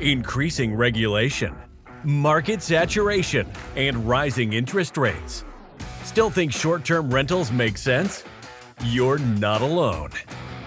increasing regulation, market saturation, and rising interest rates. Still think short-term rentals make sense? You're not alone.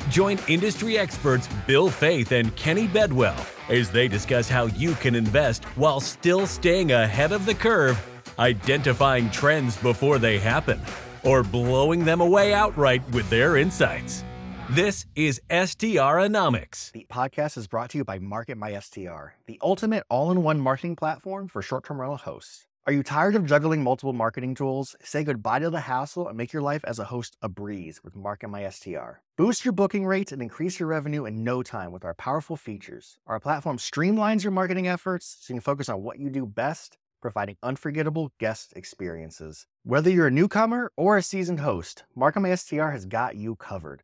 Join industry experts Bill Faeth and Kenny Bedwell as they discuss how you can invest while still staying ahead of the curve, identifying trends before they happen, or blowing them away outright with their insights. This is STRonomics. The podcast is brought to you by MarketMySTR, the ultimate all-in-one marketing platform for short-term rental hosts. Are you tired of juggling multiple marketing tools? Say goodbye to the hassle and make your life as a host a breeze with MarketMySTR. Boost your booking rates and increase your revenue in no time with our powerful features. Our platform streamlines your marketing efforts so you can focus on what you do best, providing unforgettable guest experiences. Whether you're a newcomer or a seasoned host, MarketMySTR has got you covered.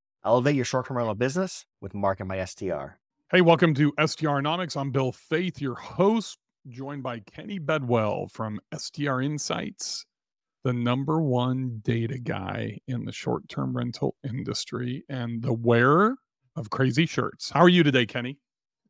Elevate your short-term rental business with MarketMySTR. Hey, welcome to STRonomics. I'm Bill Faeth, your host, joined by Kenny Bedwell from STR Insights, the number one data guy in the short-term rental industry and the wearer of crazy shirts. How are you today, Kenny?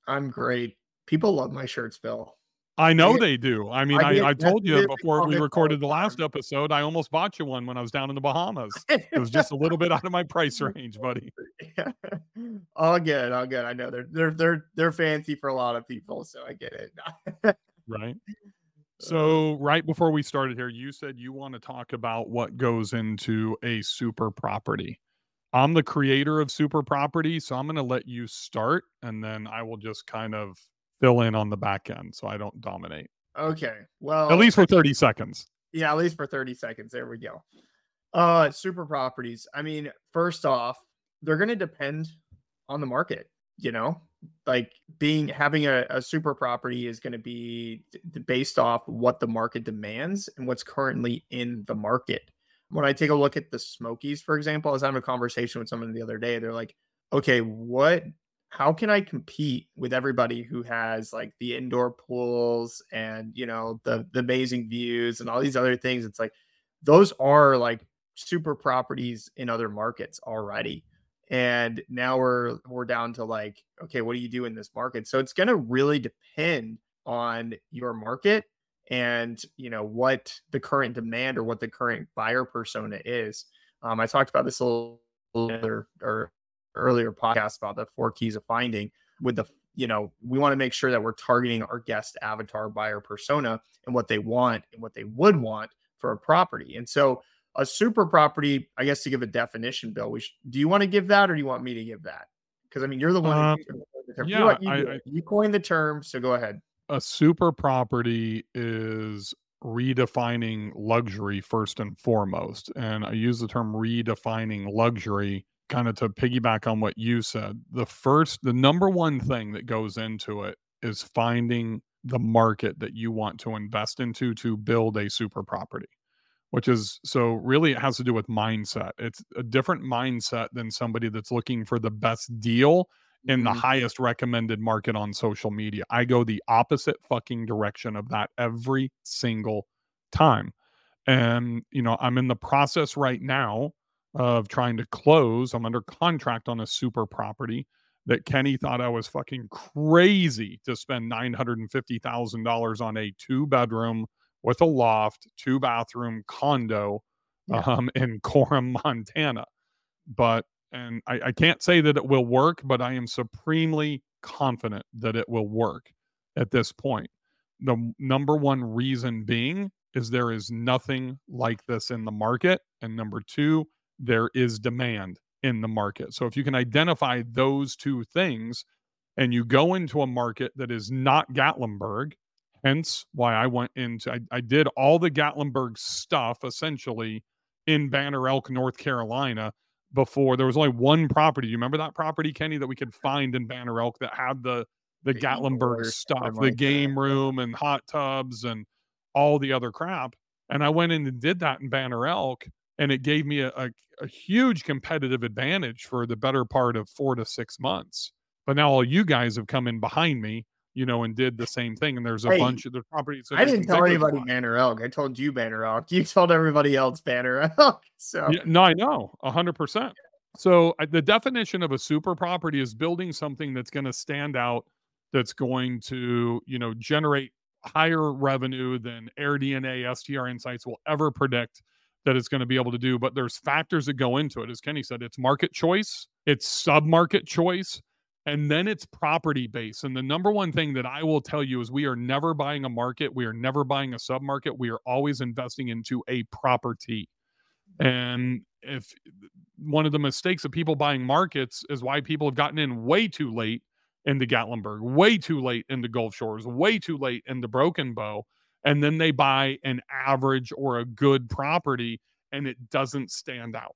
I'm great. People love my shirts, Bill. I know they do. I mean, I told you before we recorded the last episode, I almost bought you one when I was down in the Bahamas. It was just a little bit out of my price range, buddy. Yeah. All good, all good. I know they're fancy for a lot of people, so I get it. Right. So right before we started here, you said you want to talk about what goes into a super property. I'm the creator of super property, so I'm going to let you start, and then I will just kind of fill in on the back end so I don't dominate. Okay. Well, at least for 30 seconds. Yeah, at least for 30 seconds. There we go. Super properties. I mean, first off, they're going to depend on the market, you know, like having a super property is going to be based off what the market demands and what's currently in the market. When I take a look at the Smokies, for example, I was having a conversation with someone the other day. They're like, okay, how can I compete with everybody who has like the indoor pools and, you know, the amazing views and all these other things? It's like, those are like super properties in other markets already. And now we're down to like, okay, what do you do in this market? So it's going to really depend on your market and, you know, what the current demand or what the current buyer persona is. I talked about this a little earlier podcast about the 4 keys of finding with the, you know, we want to make sure that we're targeting our guest avatar buyer persona and what they want and what they would want for a property. And so a super property, I guess to give a definition, Bill, do you want to give that or do you want me to give that? Because I mean, you're the one who coined the term. Yeah, you coined the term, so go ahead. A super property is redefining luxury first and foremost. And I use the term redefining luxury kind of to piggyback on what you said. The number one thing that goes into it is finding the market that you want to invest into to build a super property, which is, so really it has to do with mindset. It's a different mindset than somebody that's looking for the best deal in the highest recommended market on social media. I go the opposite fucking direction of that every single time. And, you know, I'm in the process right now of trying to close. I'm under contract on a super property that Kenny thought I was fucking crazy to spend $950,000 on a 2-bedroom with a loft, 2-bathroom condo in Coram, Montana. But, and I can't say that it will work, but I am supremely confident that it will work at this point. The number one reason being is there is nothing like this in the market. And number two, there is demand in the market. So if you can identify those two things and you go into a market that is not Gatlinburg, hence why I went into, I did all the Gatlinburg stuff essentially in Banner Elk, North Carolina before. There was only one property. You remember that property, Kenny, that we could find in Banner Elk that had the the Gatlinburg stuff, the game room and hot tubs and all the other crap. And I went in and did that in Banner Elk, and it gave me a huge competitive advantage for the better part of 4 to 6 months. But now all you guys have come in behind me, you know, and did the same thing. And there's a bunch of the properties. I didn't tell anybody Banner Elk. I told you Banner Elk. You told everybody else Banner Elk. So yeah, no, I know 100%. So the definition of a super property is building something that's going to stand out, that's going to, you know, generate higher revenue than airDNA, STR Insights will ever predict that it's going to be able to do. But there's factors that go into it. As Kenny said, it's market choice, it's sub-market choice, and then it's property base. And the number one thing that I will tell you is we are never buying a market. We are never buying a sub-market. We are always investing into a property. And if one of the mistakes of people buying markets is why people have gotten in way too late into Gatlinburg, way too late into Gulf Shores, way too late into Broken Bow. And then they buy an average or a good property and it doesn't stand out.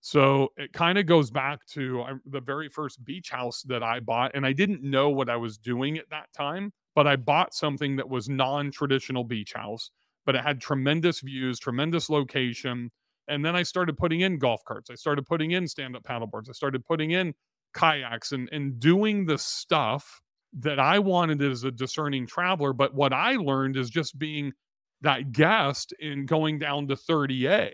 So it kind of goes back to the very first beach house that I bought. And I didn't know what I was doing at that time, but I bought something that was non-traditional beach house, but it had tremendous views, tremendous location. And then I started putting in golf carts. I started putting in stand-up paddleboards. I started putting in kayaks and doing the stuff that I wanted as a discerning traveler. But what I learned is just being that guest in going down to 30A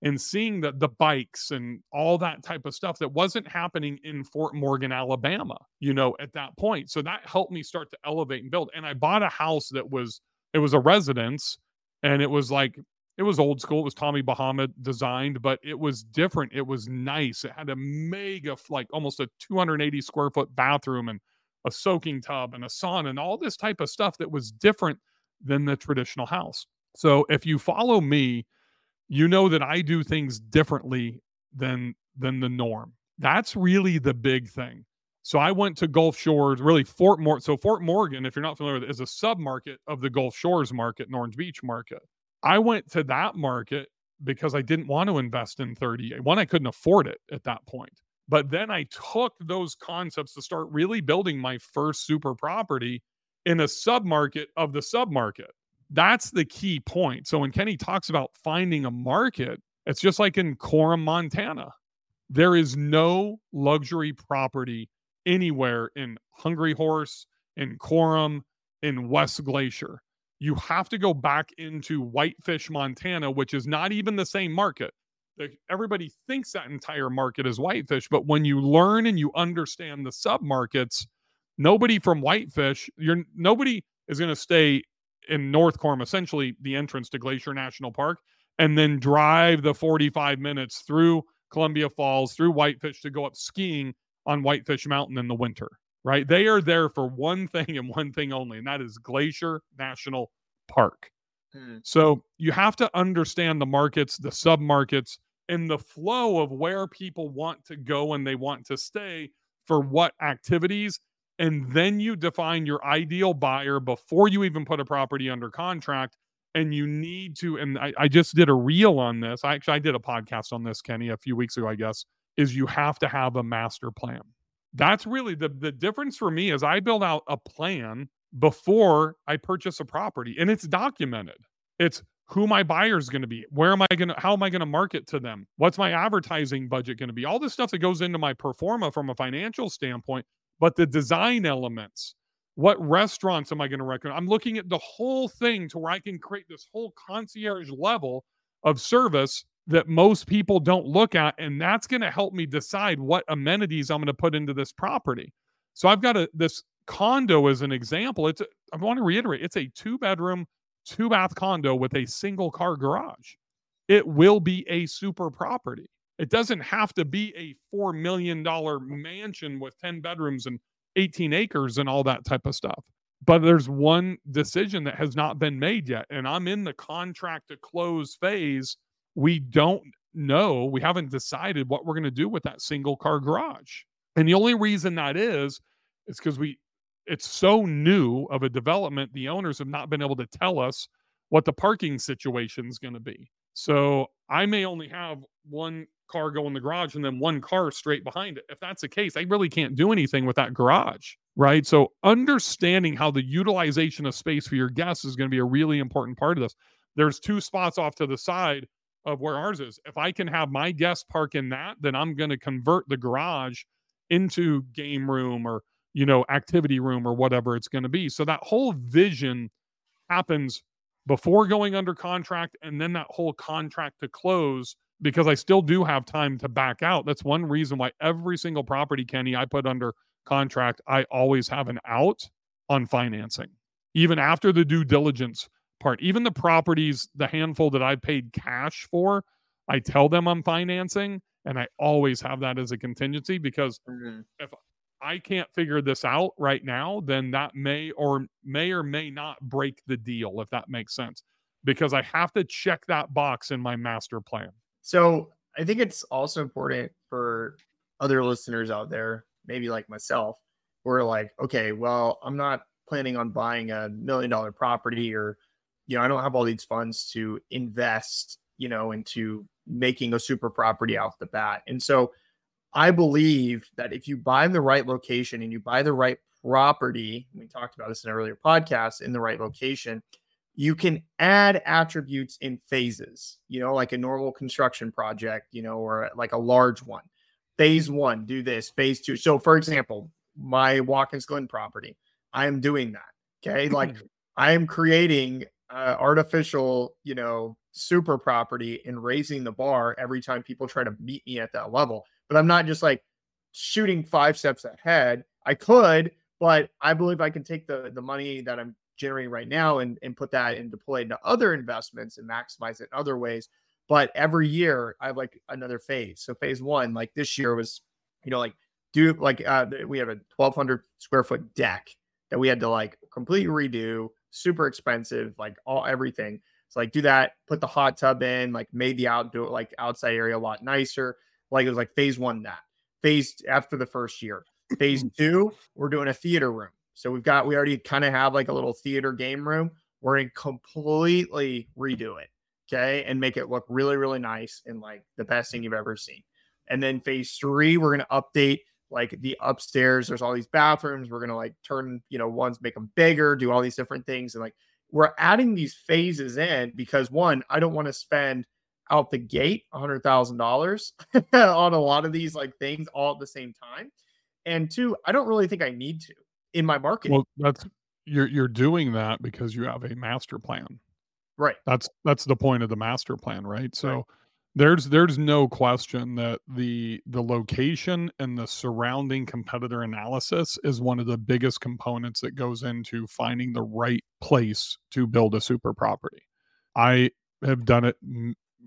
and seeing that the bikes and all that type of stuff that wasn't happening in Fort Morgan, Alabama, you know, at that point. So that helped me start to elevate and build. And I bought a house that was, it was a residence, and it was like, it was old school. It was Tommy Bahama designed, but it was different. It was nice. It had a mega, like almost a 280 square foot bathroom and a soaking tub and a sauna and all this type of stuff that was different than the traditional house. So if you follow me, you know that I do things differently than the norm. That's really the big thing. So I went to Gulf Shores, really Fort Morgan. So Fort Morgan, if you're not familiar with it, is a sub-market of the Gulf Shores market and Orange Beach market. I went to that market because I didn't want to invest in 30A. One, I couldn't afford it at that point. But then I took those concepts to start really building my first super property in a sub-market of the sub-market. That's the key point. So when Kenny talks about finding a market, it's just like in Coram, Montana. There is no luxury property anywhere in Hungry Horse, in Coram, in West Glacier. You have to go back into Whitefish, Montana, which is not even the same market. Everybody thinks that entire market is Whitefish, but when you learn and you understand the submarkets, nobody from Whitefish, nobody is going to stay in North Coram, essentially the entrance to Glacier National Park, and then drive the 45 minutes through Columbia Falls, through Whitefish to go up skiing on Whitefish Mountain in the winter. Right? They are there for one thing and one thing only, and that is Glacier National Park. Mm. So you have to understand the markets, the submarkets, and the flow of where people want to go and they want to stay for what activities. And then you define your ideal buyer before you even put a property under contract. And you need to, and I just did a reel on this. I did a podcast on this, Kenny, a few weeks ago, I guess, is you have to have a master plan. That's really the difference for me is I build out a plan before I purchase a property, and it's documented. It's who my buyer is going to be. Where am I going to, how am I going to market to them? What's my advertising budget going to be? All this stuff that goes into my pro forma from a financial standpoint, but the design elements, what restaurants am I going to recommend? I'm looking at the whole thing to where I can create this whole concierge level of service that most people don't look at. And that's going to help me decide what amenities I'm going to put into this property. So I've got this condo as an example. I want to reiterate, it's a 2-bedroom, 2-bath condo with a single car garage. It will be a super property. It doesn't have to be a $4 million mansion with 10 bedrooms and 18 acres and all that type of stuff. But there's one decision that has not been made yet. And I'm in the contract to close phase. We don't know. We haven't decided what we're going to do with that single car garage. And the only reason that is because it's so new of a development. The owners have not been able to tell us what the parking situation is going to be. So I may only have one car go in the garage and then one car straight behind it. If that's the case, I really can't do anything with that garage. right? So understanding how the utilization of space for your guests is going to be a really important part of this. There's two spots off to the side of where ours is. If I can have my guests park in that, then I'm going to convert the garage into game room or, you know, activity room or whatever it's going to be. So that whole vision happens before going under contract, and then that whole contract to close, because I still do have time to back out. That's one reason why every single property, Kenny, I put under contract, I always have an out on financing, even after the due diligence part. Even the properties, the handful that I paid cash for, I tell them I'm financing, and I always have that as a contingency, because if I can't figure this out right now, then that may or may not break the deal, if that makes sense, because I have to check that box in my master plan. So I think it's also important for other listeners out there, maybe like myself, who are like, okay, well, I'm not planning on buying $1 million property, or, you know, I don't have all these funds to invest, you know, into making a super property off the bat. And so I believe that if you buy in the right location and you buy the right property, we talked about this in an earlier podcast, in the right location, you can add attributes in phases, you know, like a normal construction project, you know, or like a large one. Phase one, do this. Phase two. So for example, my Watkins Glen property, I am doing that. Okay. Like I am creating artificial, you know, super property and raising the bar every time people try to meet me at that level. But I'm not just like shooting 5 steps ahead. I could, but I believe I can take the money that I'm generating right now and put that and deploy into other investments and maximize it in other ways. But every year I have like another phase. So phase one, like this year was, you know, like we have a 1,200 square foot deck that we had to like completely redo, super expensive, like everything. So like do that, put the hot tub in, like made the outdoor, like outside area a lot nicer. Like it was like phase one, that phase after the first year. Phase two, we're doing a theater room. So we already kind of have like a little theater game room. We're going to completely redo it. Okay. And make it look really, really nice and like the best thing you've ever seen. And then phase three, we're going to update like the upstairs. There's all these bathrooms. We're going to like turn, you know, ones, make them bigger, do all these different things. And like we're adding these phases in because one, I don't want to spend out the gate $100,000 on a lot of these like things all at the same time. And two, I don't really think I need to in my market. Well, that's you're doing that because you have a master plan. Right. That's the point of the master plan, right? So right. There's no question that the location and the surrounding competitor analysis is one of the biggest components that goes into finding the right place to build a super property. I have done it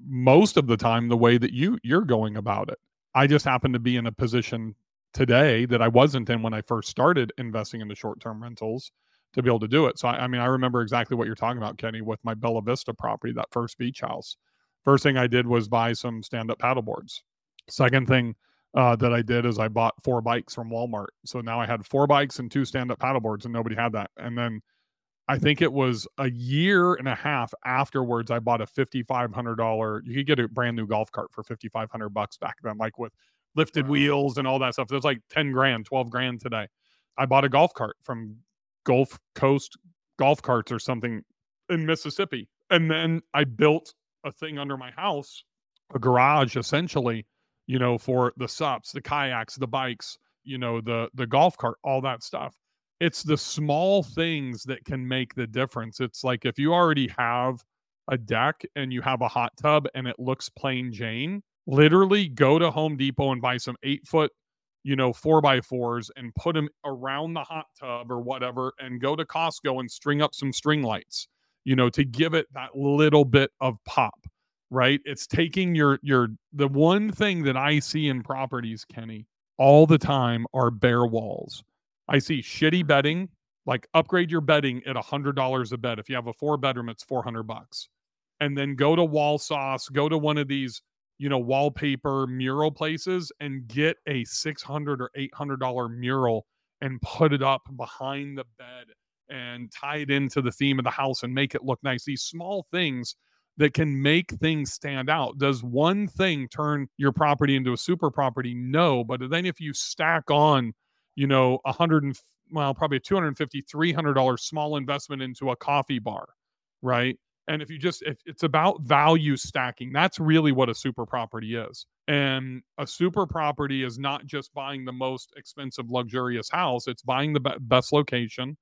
most of the time the way that you're going about it. I just happen to be in a position today that I wasn't in when I first started investing into short-term rentals to be able to do it. So, I mean, I remember exactly what you're talking about, Kenny, with my Bella Vista property, that first beach house. First thing I did was buy some stand-up paddle boards. Second thing that I did is I bought 4 bikes from Walmart. So now I had 4 bikes and 2 stand-up paddle boards, and nobody had that. And then I think it was a year and a half afterwards, I bought a $5,500. You could get a brand new golf cart for $5,500 back then, like with lifted wheels and all that stuff. There's like 10 grand, 12 grand today. I bought a golf cart from Gulf Coast Golf Carts or something in Mississippi. And then I built a thing under my house, a garage essentially, you know, for the SUPs, the kayaks, the bikes, you know, the golf cart, all that stuff. It's the small things that can make the difference. It's like if you already have a deck and you have a hot tub and it looks plain Jane, literally go to Home Depot and buy some 8-foot, you know, 4x4s and put them around the hot tub or whatever, and go to Costco and string up some string lights, you know, to give it that little bit of pop, right? It's taking the one thing that I see in properties, Kenny, all the time are bare walls. I see shitty bedding, like upgrade your bedding at $100 a bed. If you have a 4-bedroom, it's $400. And then go to Wall Sauce, go to one of these, you know, wallpaper mural places and get a $600 or $800 mural and put it up behind the bed and tie it into the theme of the house and make it look nice. These small things that can make things stand out. Does one thing turn your property into a super property? No, but then if you stack on you know, probably a $250, $300 small investment into a coffee bar, right? And if it's about value stacking, that's really what a super property is. And a super property is not just buying the most expensive, luxurious house. It's buying the best location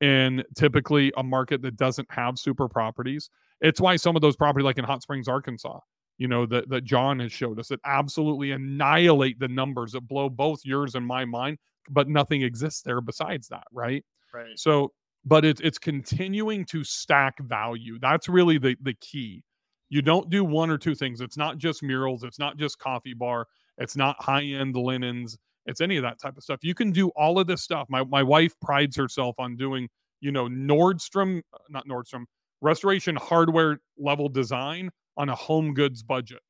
in typically a market that doesn't have super properties. It's why some of those properties, like in Hot Springs, Arkansas, you know, that John has showed us, that absolutely annihilate the numbers that blow both yours and my mind, but nothing exists there besides that, right? Right. So, but it's continuing to stack value. That's really the key. You don't do one or two things. It's not just murals. It's not just coffee bar. It's not high-end linens. It's any of that type of stuff. You can do all of this stuff. My wife prides herself on doing, you know, Restoration Hardware level design on a HomeGoods budget.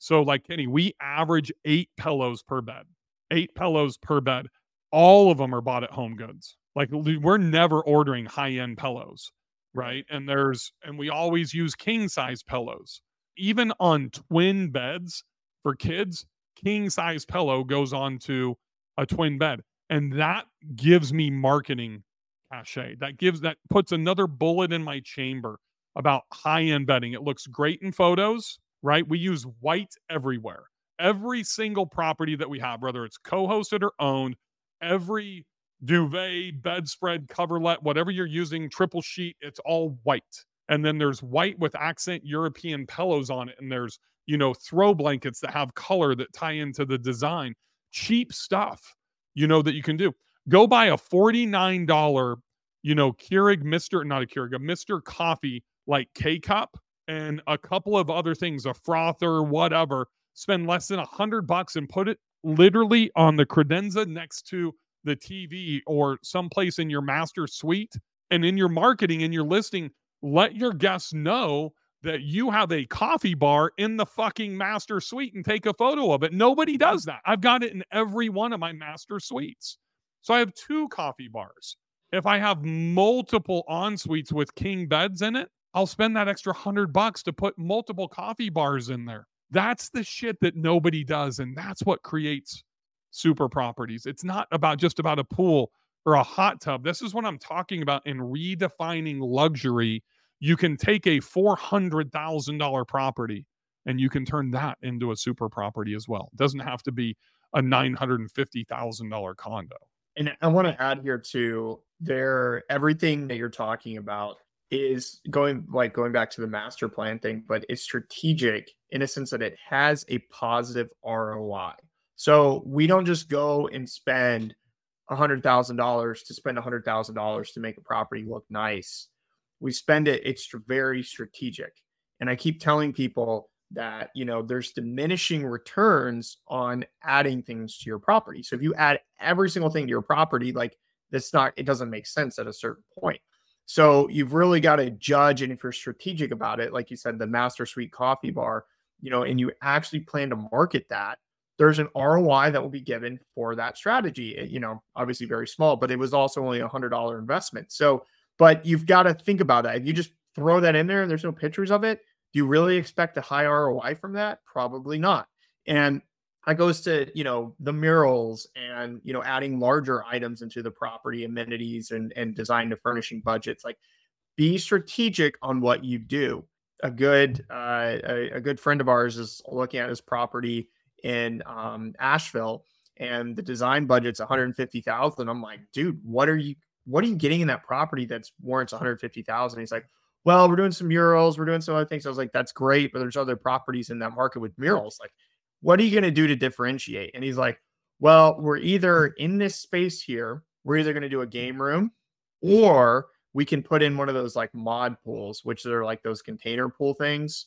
So like Kenny, we average 8 pillows per bed. All of them are bought at HomeGoods. Like, we're never ordering high-end pillows, right? And we always use king-size pillows. Even on twin beds for kids, king-size pillow goes onto a twin bed. And that gives me marketing cachet. That puts another bullet in my chamber about high-end bedding. It looks great in photos, right? We use white everywhere. Every single property that we have, whether it's co-hosted or owned, every duvet, bedspread, coverlet, whatever you're using, triple sheet, it's all white. And then there's white with accent European pillows on it. And there's, you know, throw blankets that have color that tie into the design. Cheap stuff, you know, that you can do. Go buy a $49, you know, a Mr. Coffee, like K-Cup, and a couple of other things, a frother, whatever. Spend less than $100 and put it literally on the credenza next to the TV or someplace in your master suite. And in your marketing, in your listing, let your guests know that you have a coffee bar in the fucking master suite and take a photo of it. Nobody does that. I've got it in every one of my master suites. So I have 2 coffee bars. If I have multiple en-suites with king beds in it, I'll spend that extra $100 to put multiple coffee bars in there. That's the shit that nobody does. And that's what creates super properties. It's not just about a pool or a hot tub. This is what I'm talking about in redefining luxury. You can take a $400,000 property and you can turn that into a super property as well. It doesn't have to be a $950,000 condo. And I want to add here too, everything that you're talking about is going back to the master plan thing, but it's strategic in a sense that it has a positive ROI. So we don't just go and spend $100,000 to spend $100,000 to make a property look nice. We spend it. It's very strategic. And I keep telling people that, you know, there's diminishing returns on adding things to your property. So if you add every single thing to your property, it doesn't make sense at a certain point. So you've really got to judge, and if you're strategic about it, like you said, the master suite coffee bar, you know, and you actually plan to market that, there's an ROI that will be given for that strategy. It, you know, obviously very small, but it was also only $100 investment. So, but you've got to think about that. If you just throw that in there and there's no pictures of it, do you really expect a high ROI from that? Probably not. And that goes to, you know, the murals and, you know, adding larger items into the property, amenities and design to furnishing budgets. Like, be strategic on what you do. A good friend of ours is looking at his property in Asheville, and the design budget's $150,000. I'm like, dude, what are you getting in that property that's warrants $150,000? He's like, well, we're doing some murals, we're doing some other things. I was like, that's great, but there's other properties in that market with murals. Like, what are you going to do to differentiate? And he's like, well, we're either in this space here, we're either going to do a game room, or we can put in one of those like mod pools, which are like those container pool things.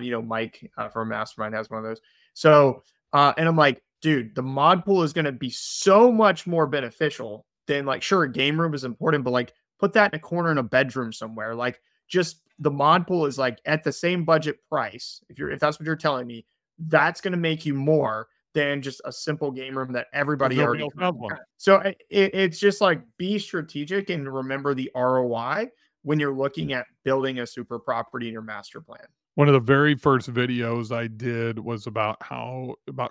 You know, Mike from Mastermind has one of those. So, and I'm like, dude, the mod pool is going to be so much more beneficial than like, sure, a game room is important, but like put that in a corner in a bedroom somewhere. Like, just the mod pool is like at the same budget price. If that's what you're telling me, that's going to make you more than just a simple game room that everybody already has. So it's just like, be strategic and remember the ROI when you're looking at building a super property in your master plan. One of the very first videos I did was about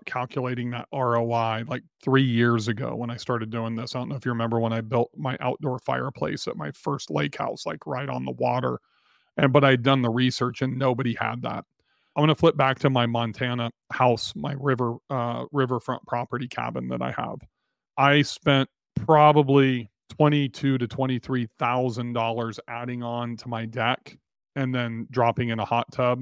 calculating that ROI like 3 years ago when I started doing this. I don't know if you remember when I built my outdoor fireplace at my first lake house, like right on the water. But I'd done the research and nobody had that. I'm going to flip back to my Montana house, my riverfront property cabin that I have. I spent probably $22,000 to $23,000 adding on to my deck and then dropping in a hot tub.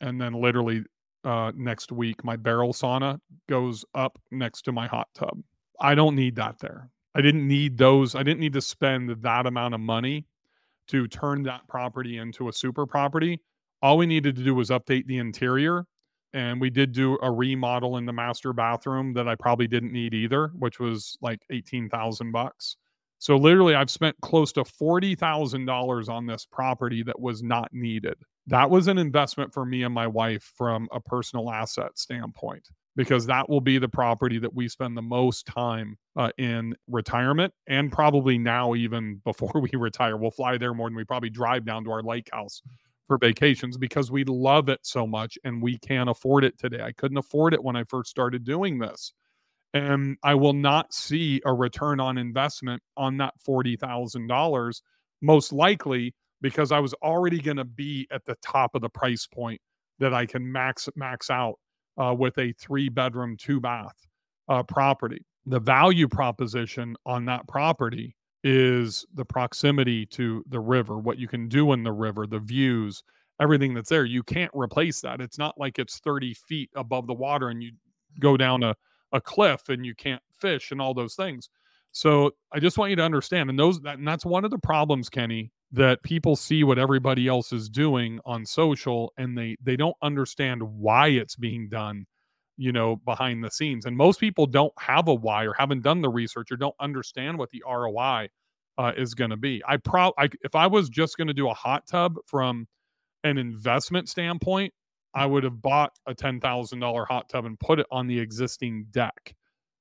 And then literally next week, my barrel sauna goes up next to my hot tub. I don't need that there. I didn't need those. I didn't need to spend that amount of money to turn that property into a super property. All we needed to do was update the interior. And we did do a remodel in the master bathroom that I probably didn't need either, which was like $18,000. So literally I've spent close to $40,000 on this property that was not needed. That was an investment for me and my wife from a personal asset standpoint, because that will be the property that we spend the most time in retirement, and probably now even before we retire. We'll fly there more than we probably drive down to our lake house for vacations because we love it so much and we can't afford it today. I couldn't afford it when I first started doing this. And I will not see a return on investment on that $40,000, most likely because I was already going to be at the top of the price point that I can max out with a 3-bedroom, 2-bath property. The value proposition on that property is the proximity to the river, what you can do in the river, the views, everything that's there. You can't replace that. It's not like it's 30 feet above the water and you go down a cliff and you can't fish and all those things. So I just want you to understand, and that's one of the problems, Kenny, that people see what everybody else is doing on social and they don't understand why it's being done, behind the scenes. And most people don't have a why or haven't done the research or don't understand what the ROI is going to be. If I was just going to do a hot tub from an investment standpoint, I would have bought a $10,000 hot tub and put it on the existing deck,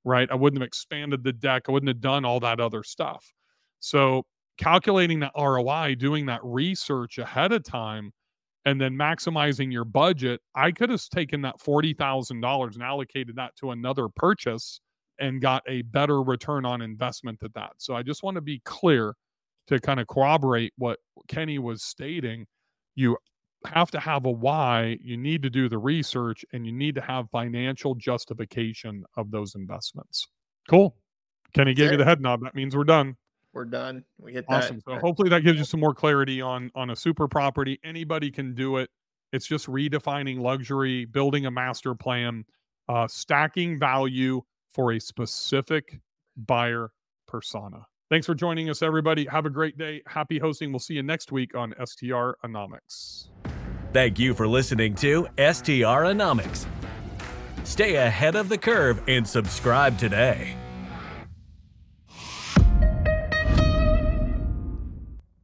right? I wouldn't have expanded the deck. I wouldn't have done all that other stuff. So calculating that ROI, doing that research ahead of time, and then maximizing your budget, I could have taken that $40,000 and allocated that to another purchase and got a better return on investment than that. So I just want to be clear to kind of corroborate what Kenny was stating. You have to have a why, you need to do the research, and you need to have financial justification of those investments. Cool. Kenny gave you the head nod. That means we're done. We're done. We hit that. Awesome. So hopefully that gives you some more clarity on a super property. Anybody can do it. It's just redefining luxury, building a master plan, stacking value for a specific buyer persona. Thanks for joining us, everybody. Have a great day. Happy hosting. We'll see you next week on STRonomics. Thank you for listening to STRonomics. Stay ahead of the curve and subscribe today.